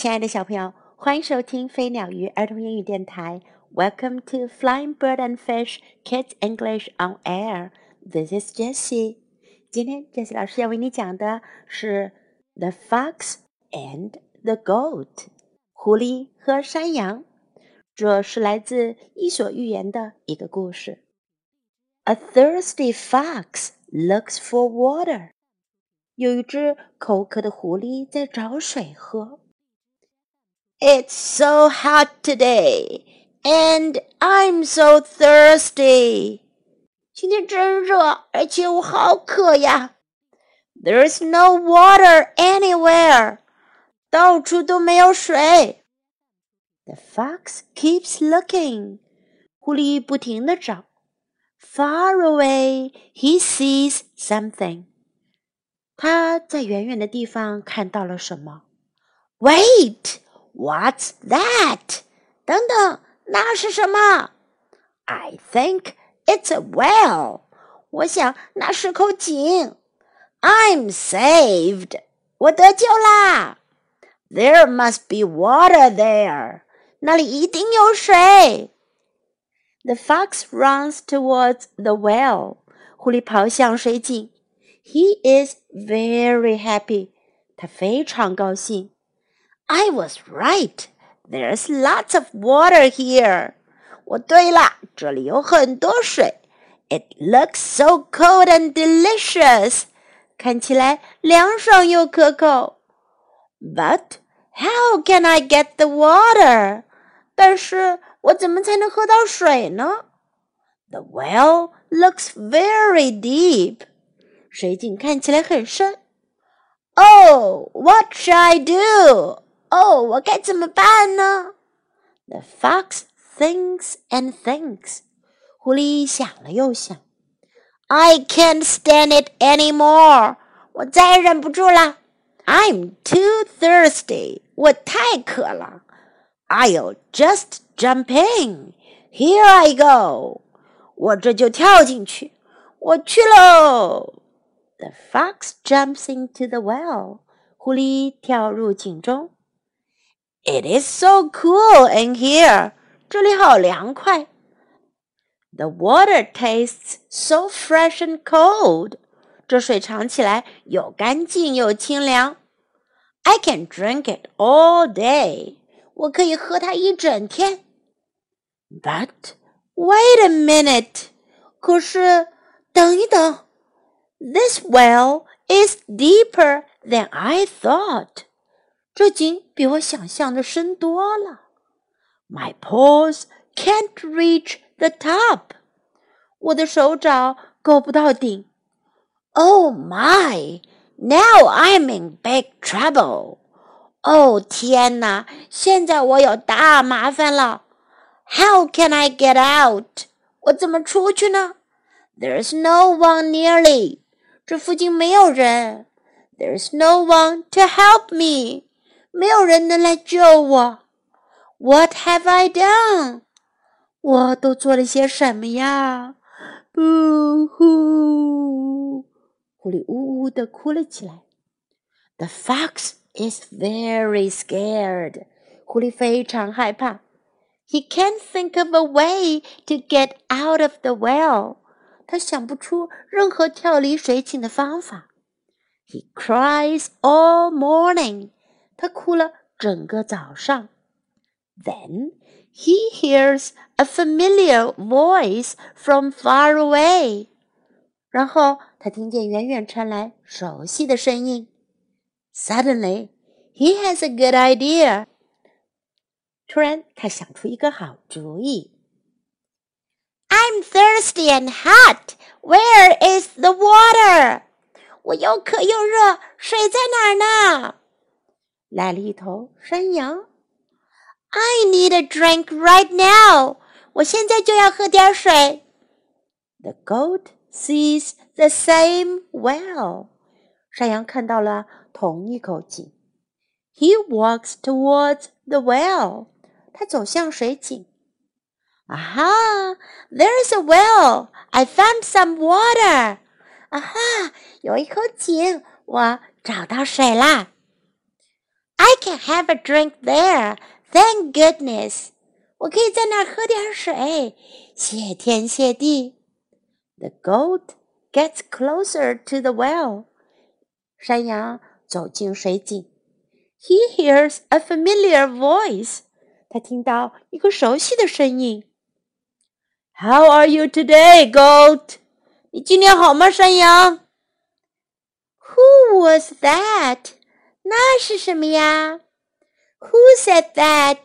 亲爱的小朋友，欢迎收听飞鸟鱼儿童英语电台。Welcome to Flying Bird and Fish Kids English on Air. This is Jessie. 今天 Jessie 老师要为你讲的是 The Fox and the Goat. 狐狸和山羊。这是来自《伊索寓言》的一个故事。A thirsty fox looks for water. 有一只口渴的狐狸在找水喝。It's so hot today, and I'm so thirsty. 今天真热，而且我好渴呀。There's no water anywhere. 到处都没有水。The fox keeps looking. 狐狸不停地找。Far away, he sees something. 他在远远的地方看到了什么。Wait!What's that? 等等，那是什么？ I think it's a well. 我想那是口井。I'm saved. 我得救啦。There must be water there. 那里一定有水。The fox runs towards the well. 狐狸跑向水井。He is very happy. 他非常高兴。I was right. There's lots of water here. 我对了，这里有很多水。It looks so cold and delicious. 看起来凉爽又可口。But how can I get the water? 但是我怎么才能喝到水呢？ The well looks very deep. 水井看起来很深。Oh, what should I do?哦，我该怎么办呢？ The fox thinks and thinks. 狐狸想了又想。I can't stand it anymore. 我再也忍不住了。I'm too thirsty. 我太渴了。I'll just jump in. Here I go. 我这就跳进去。我去喽。The fox jumps into the well. 狐狸跳入井中。It is so cool in here. 这里好凉快。The water tastes so fresh and cold. 这水尝起来又干净又清凉。I can drink it all day. 我可以喝它一整天。But wait a minute. 可是等一等。This well is deeper than I thought.这井比我想象的深多了。My paws can't reach the top. 我的手掌够不到顶。Oh my! Now I'm in big trouble. 天哪！现在我有大麻烦了。How can I get out? 我怎么出去呢？ There's no one nearly. 这附近没有人。There's no one to help me.没有人能来救我。What have I done? 我都做了些什么呀？呜呼！狐狸呜呜地哭了起来。The fox is very scared. 狐狸非常害怕。He can't think of a way to get out of the well. 他想不出任何跳离水井的方法。He cries all morning.他哭了整个早上。Then he hears a familiar voice from far away. 然后他听见远远传来熟悉的声音。Suddenly, he has a good idea. 突然，他想出一个好主意。I'm thirsty and hot. Where is the water? 我又渴又热，水在哪儿呢？来了一头山羊。I need a drink right now. 我现在就要喝点水。The goat sees the same well. 山羊看到了同一口井。He walks towards the well. 他走向水井。Aha! There's a well. I found some water. 有一口井，我找到水啦。I can have a drink there, thank goodness. 我可以在那儿喝点水，谢天谢地。The goat gets closer to the well. 山羊走进水井。He hears a familiar voice. 他听到一个熟悉的声音。How are you today, goat? 你今天好吗，山羊？ Who was that? 那是什么呀？ Who said that?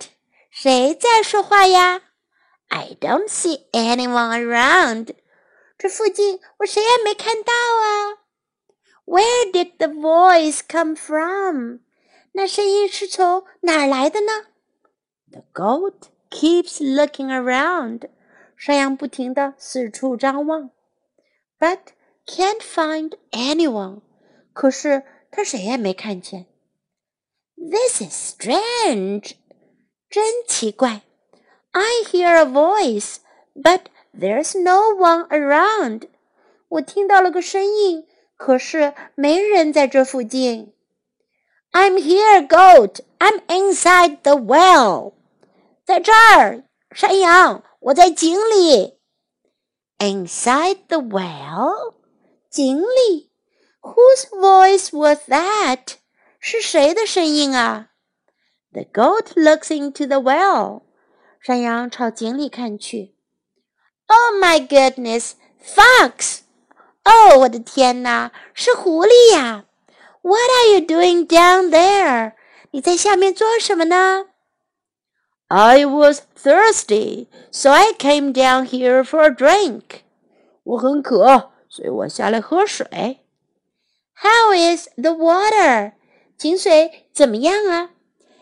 谁在说话呀？ I don't see anyone around. 这附近我谁也没看到啊。 Where did the voice come from? 那声音是从哪儿来的呢？ The goat keeps looking around. 山羊不停地四处张望。But can't find anyone. 可是他谁也没看见。This is strange. 真奇怪。I hear a voice, but there's no one around. 我听到了个声音，可是没人在这附近。I'm here, goat. I'm inside the well. 在这儿，山羊，我在井里。Inside the well? 井里。Whose voice was that? 是谁的声音啊？The goat looks into the well. 山羊朝井里看去。Oh my goodness, fox! 哦，我的天哪，是狐狸呀！ What are you doing down there? 你在下面做什么呢？ I was thirsty, so I came down here for a drink. 我很渴，所以我下来喝水。How is the water? 井水怎么样啊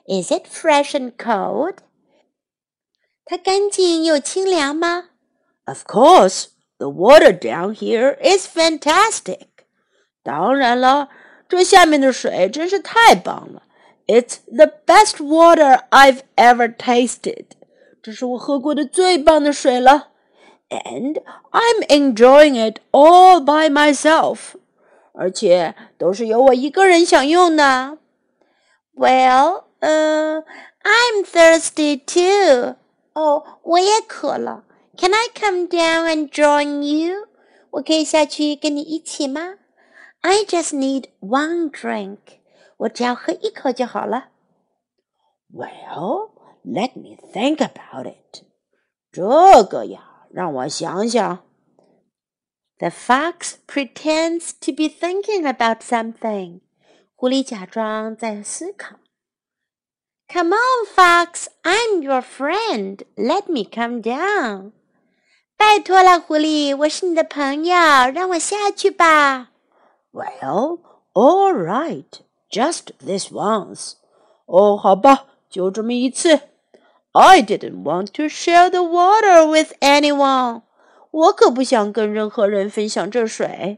？Is it fresh and cold? 它干净又清凉吗？ Of course, the water down here is fantastic. 当然了，这下面的水真是太棒了。It's the best water I've ever tasted. 这是我喝过的最棒的水了。And I'm enjoying it all by myself. 而且都是由我一个人享用的。Well, I'm thirsty too. 哦，我也渴了。Can I come down and join you? 我可以下去跟你一起吗？ I just need one drink. 我只要喝一口就好了。Well, let me think about it. 这个呀，让我想想。The fox pretends to be thinking about something. 狐狸假装在思考。Come on, fox, I'm your friend. Let me come down. 拜托了，狐狸，我是你的朋友，让我下去吧。Well, all right, just this once. 哦，好吧，就这么一次。I didn't want to share the water with anyone. 我可不想跟任何人分享这水。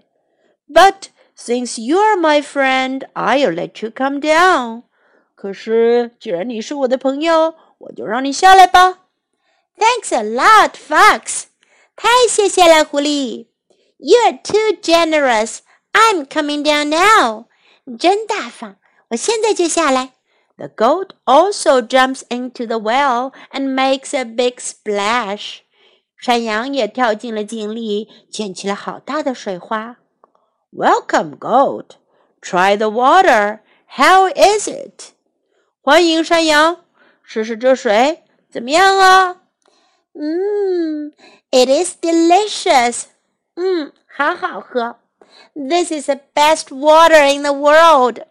But since you're my friend, I'll let you come down. 可是，既然你是我的朋友，我就让你下来吧。Thanks a lot, fox. 太谢谢了，狐狸。You're too generous. I'm coming down now. 你真大方，我现在就下来。The goat also jumps into the well and makes a big splash. 山羊也跳进了井里，溅起了好大的水花。Welcome, goat. Try the water. How is it? 欢迎山羊，试试这水怎么样啊？It is delicious. 好好喝。This is the best water in the world.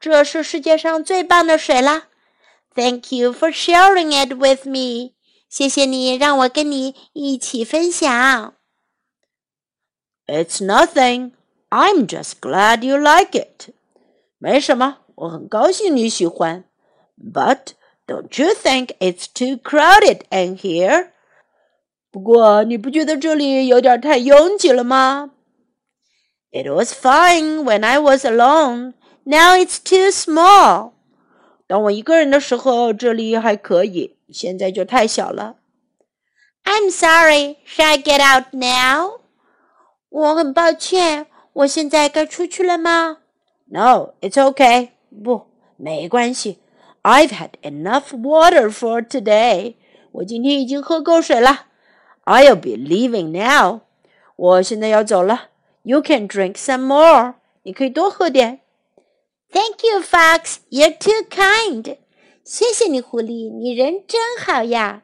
这是世界上最棒的水啦。Thank you for sharing it with me. 谢谢你让我跟你一起分享。It's nothing.I'm just glad you like it. 没什么，我很高兴你喜欢。But don't you think it's too crowded in here? 不过你不觉得这里有点太拥挤了吗？ It was fine when I was alone. Now it's too small. 当我一个人的时候，这里还可以，现在就太小了。I'm sorry. Shall I get out now? 我很抱歉。我现在该出去了吗？No, it's okay. 不，没关系。I've had enough water for today. 我今天已经喝够水了。I'll be leaving now. 我现在要走了。You can drink some more. 你可以多喝点。Thank you, Fox. You're too kind. 谢谢你，狐狸，你人真好呀。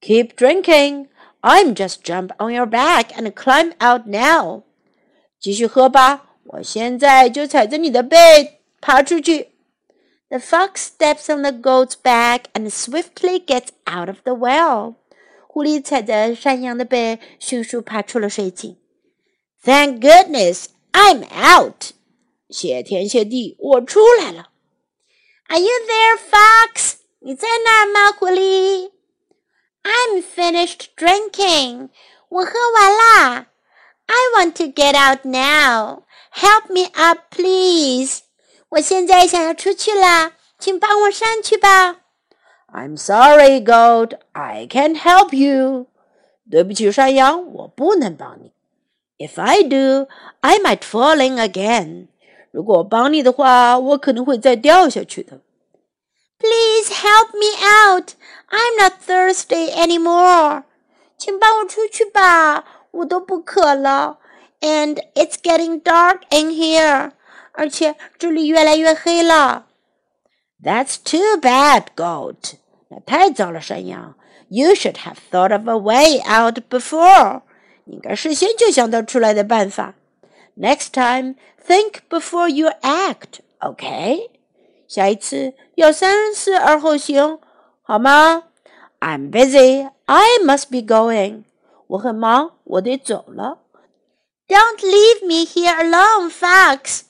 Keep drinking. I'm just jump on your back and climb out now. 继续喝吧，我现在就踩着你的背爬出去。The fox steps on the goat's back and swiftly gets out of the well. 狐狸踩着山羊的背，迅速爬出了水井。Thank goodness, I'm out. 谢天谢地，我出来了。Are you there, Fox? 你在那儿吗，狐狸？I'm finished drinking. 我喝完啦。I want to get out now. Help me up, please. 我现在想要出去啦，请帮我上去吧。I'm sorry, Goat. I can't help you. 对不起，山羊，我不能帮你。If I do, I might fall in again. 如果我帮你的话，我可能会再掉下去的。Please help me out. I'm not thirsty anymore. 请帮我出去吧，我都不渴了。And it's getting dark in here. 而且这里越来越黑了。That's too bad, Goat. 那太糟了，山羊。You should have thought of a way out before. 你应该事先就想到出来的办法。Next time, think before you act, okay?下一次要三思而后行，好吗 ？I'm busy. I must be going. 我很忙，我得走了。Don't leave me here alone, Fox.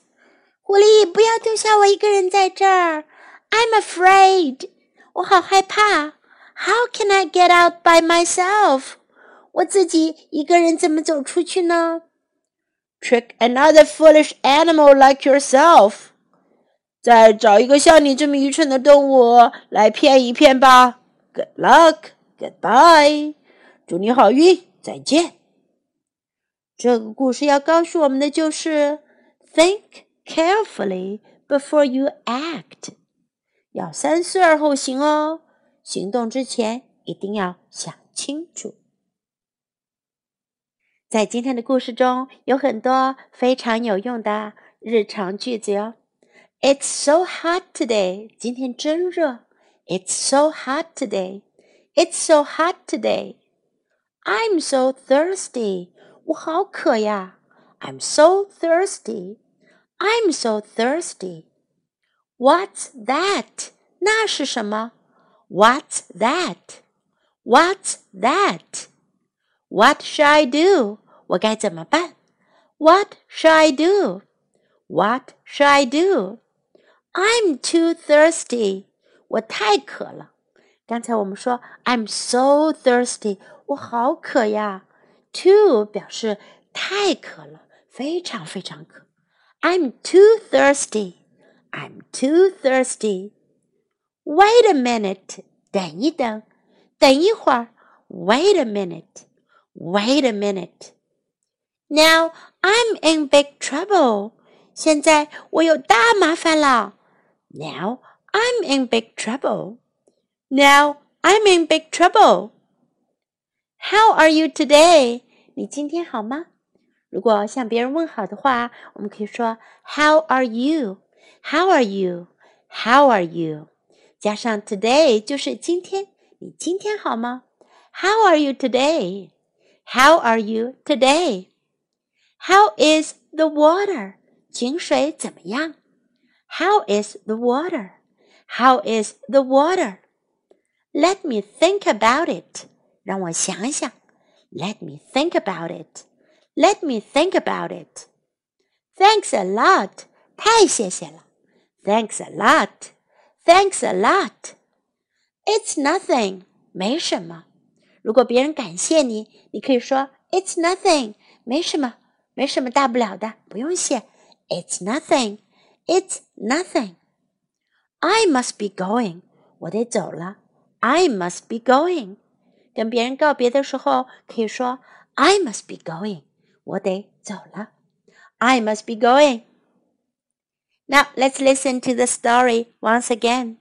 狐狸，不要丢下我一个人在这儿。I'm afraid. 我好害怕。How can I get out by myself? 我自己一个人怎么走出去呢 ？Trick another foolish animal like yourself.再找一个像你这么愚蠢的动物来骗一骗吧。Good luck, goodbye. 祝你好运，再见。这个故事要告诉我们的就是 Think carefully before you act. 要三思而后行哦，行动之前一定要想清楚。在今天的故事中有很多非常有用的日常句子哟。It's so hot today. 今天真热。It's so hot today. It's so hot today. I'm so thirsty. 我好渴呀。I'm so thirsty. I'm so thirsty. What's that? 那是什么？ What's that? What's that? What shall I do? 我该怎么办？ What shall I do? What shall I do?I'm too thirsty. 我太渴了。刚才我们说 I'm so thirsty. 我好渴呀。Too 表示太渴了，非常非常渴。I'm too thirsty. I'm too thirsty. Wait a minute. 等一等，等一会儿。Wait a minute. Wait a minute. Now I'm in big trouble. 现在我有大麻烦了。Now I'm in big trouble. Now I'm in big trouble. How are you today? 你今天好吗？如果向别人问好的话，我们可以说 How are you? How are you? How are you? 加上 today 就是今天。你今天好吗？ How are you today? How are you today? How is the water? 井水怎么样？How is the water? How is the water? Let me think about it. 让我想想。Let me think about it. Let me think about it. Thanks a lot. 太谢谢了。Thanks a lot. Thanks a lot. It's nothing. 没什么。如果别人感谢你，你可以说 It's nothing. 没什么，没什么大不了的，不用谢。It's nothing.It's nothing. I must be going. 我得走了。I must be going. 跟别人告别的时候可以说 I must be going. 我得走了。I must be going. Now let's listen to the story once again.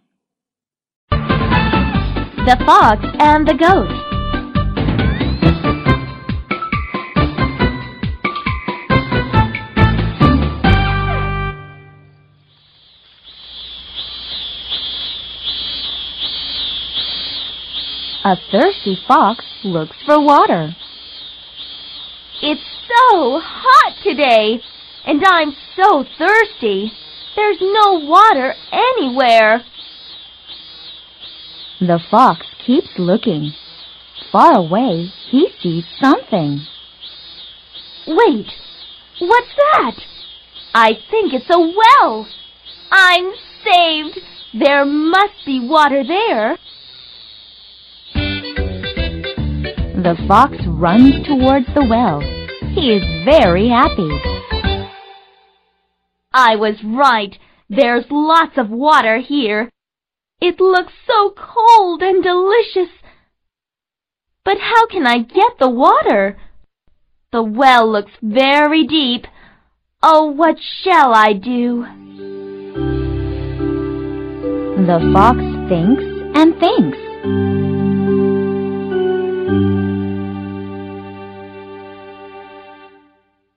The Fox and the Goat. A thirsty fox looks for water. It's so hot today, and I'm so thirsty. There's no water anywhere. The fox keeps looking. Far away, he sees something. Wait, what's that? I think it's a well. I'm saved. There must be water there. The fox runs towards the well. He is very happy. I was right. There's lots of water here. It looks so cold and delicious. But how can I get the water? The well looks very deep. Oh, what shall I do? The fox thinks and thinks.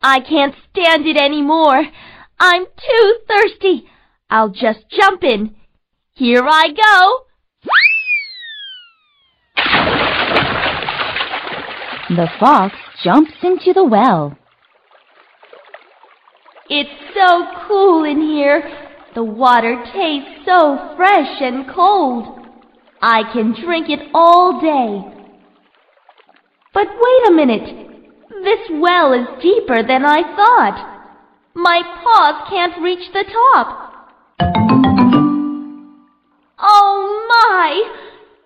I can't stand it anymore. I'm too thirsty. I'll just jump in. Here I go! The fox jumps into the well. It's so cool in here. The water tastes so fresh and cold. I can drink it all day. But wait a minute. This well is deeper than I thought. My paws can't reach the top.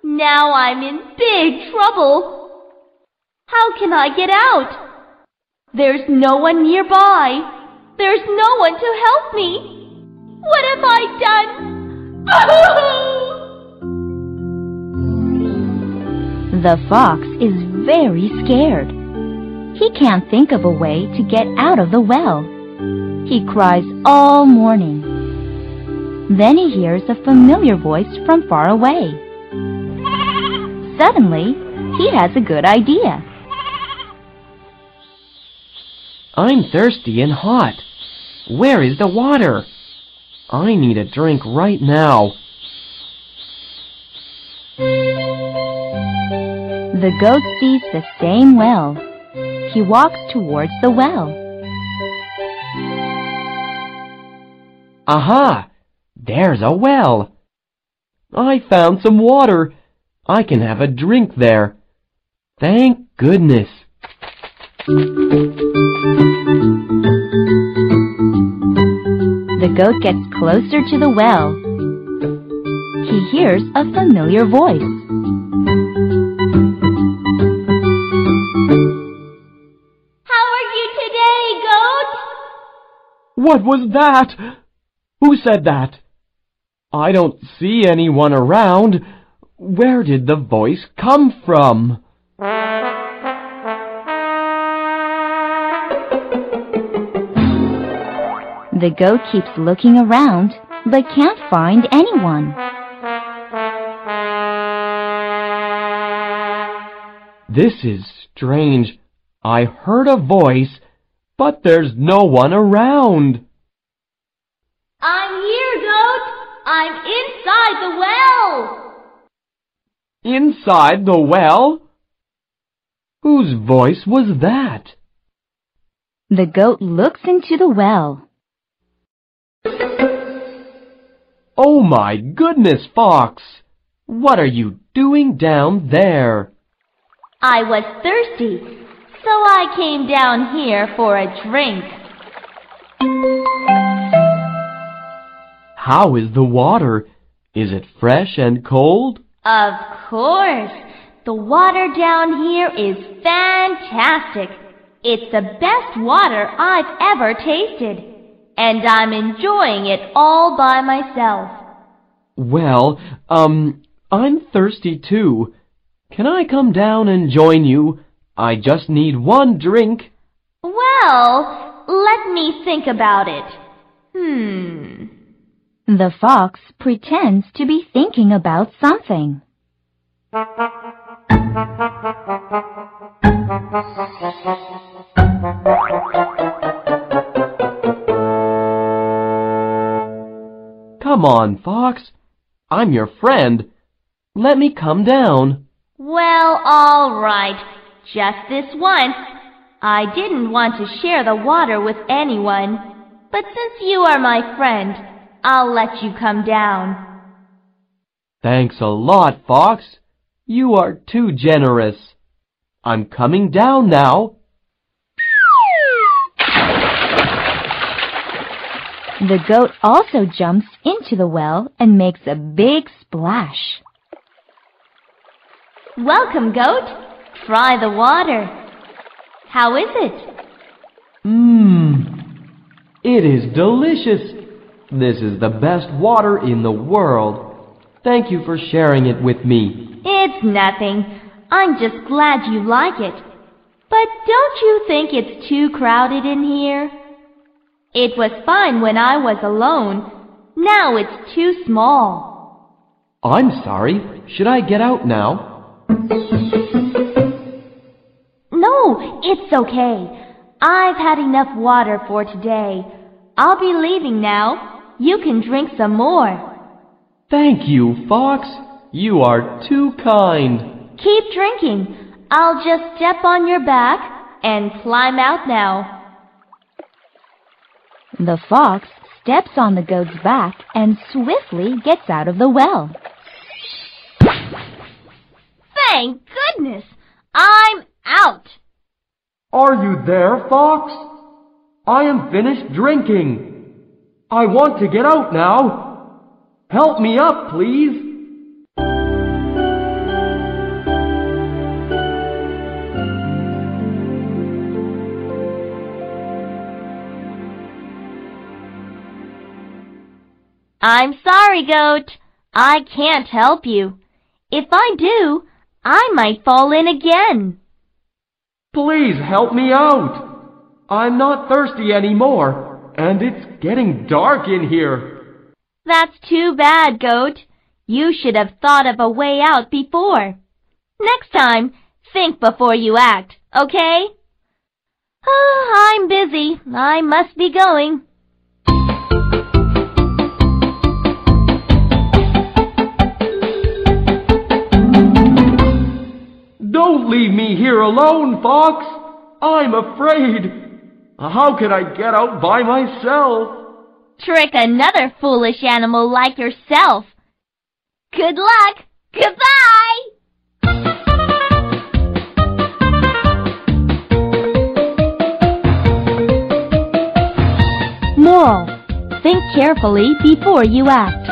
Now I'm in big trouble. How can I get out? There's no one nearby. There's no one to help me. What have I done? The fox is very scared. He can't think of a way to get out of the well. He cries all morning. Then he hears a familiar voice from far away. Suddenly, he has a good idea. I'm thirsty and hot. Where is the water? I need a drink right now. The goat sees the same well. He walks towards the well. Aha! There's a well. I found some water. I can have a drink there. Thank goodness. The goat gets closer to the well. He hears a familiar voice. How are you today, goat? What was that? Who said that? I don't see anyone around. Where did the voice come from? The goat keeps looking around, but can't find anyone. This is strange. I heard a voice, but there's no one around. I'm here, goat. I'm inside the well. Inside the well? Whose voice was that? The goat looks into the well. Oh my goodness, Fox! What are you doing down there? I was thirsty, so I came down here for a drink. How is the water? Is it fresh and cold? Of course! The water down here is fantastic! It's the best water I've ever tasted, and I'm enjoying it all by myself. Well, I'm thirsty too. Can I come down and join you? I just need one drink. Well, let me think about it. The fox pretends to be thinking about something. Come on, Fox. I'm your friend. Let me come down. Well, all right. Just this once. I didn't want to share the water with anyone. But since you are my friend, I'll let you come down. Thanks a lot, Fox. You are too generous. I'm coming down now. The goat also jumps into the well and makes a big splash. Welcome, goat. Try the water. How is it? It is delicious. This is the best water in the world. Thank you for sharing it with me. It's nothing. I'm just glad you like it. But don't you think it's too crowded in here? It was fun when I was alone. Now it's too small. I'm sorry. Should I get out now? No, it's okay. I've had enough water for today. I'll be leaving now. You can drink some more. Thank you, Fox. You are too kind. Keep drinking. I'll just step on your back and climb out now. The fox steps on the goat's back and swiftly gets out of the well. Thank goodness! I'm out! Are you there, Fox? I am finished drinking. I want to get out now. Help me up, please. I'm sorry, goat. I can't help you. If I do, I might fall in again. Please help me out. I'm not thirsty anymore, and it's getting dark in here. That's too bad, goat. You should have thought of a way out before. Next time, think before you act, okay? I'm busy. I must be going. Don't leave me here alone, Fox. I'm afraid. How can I get out by myself? Trick another foolish animal like yourself. Good luck. Goodbye. Moral: think carefully before you act.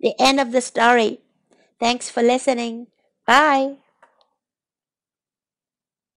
The end of the story. Thanks for listening. Bye.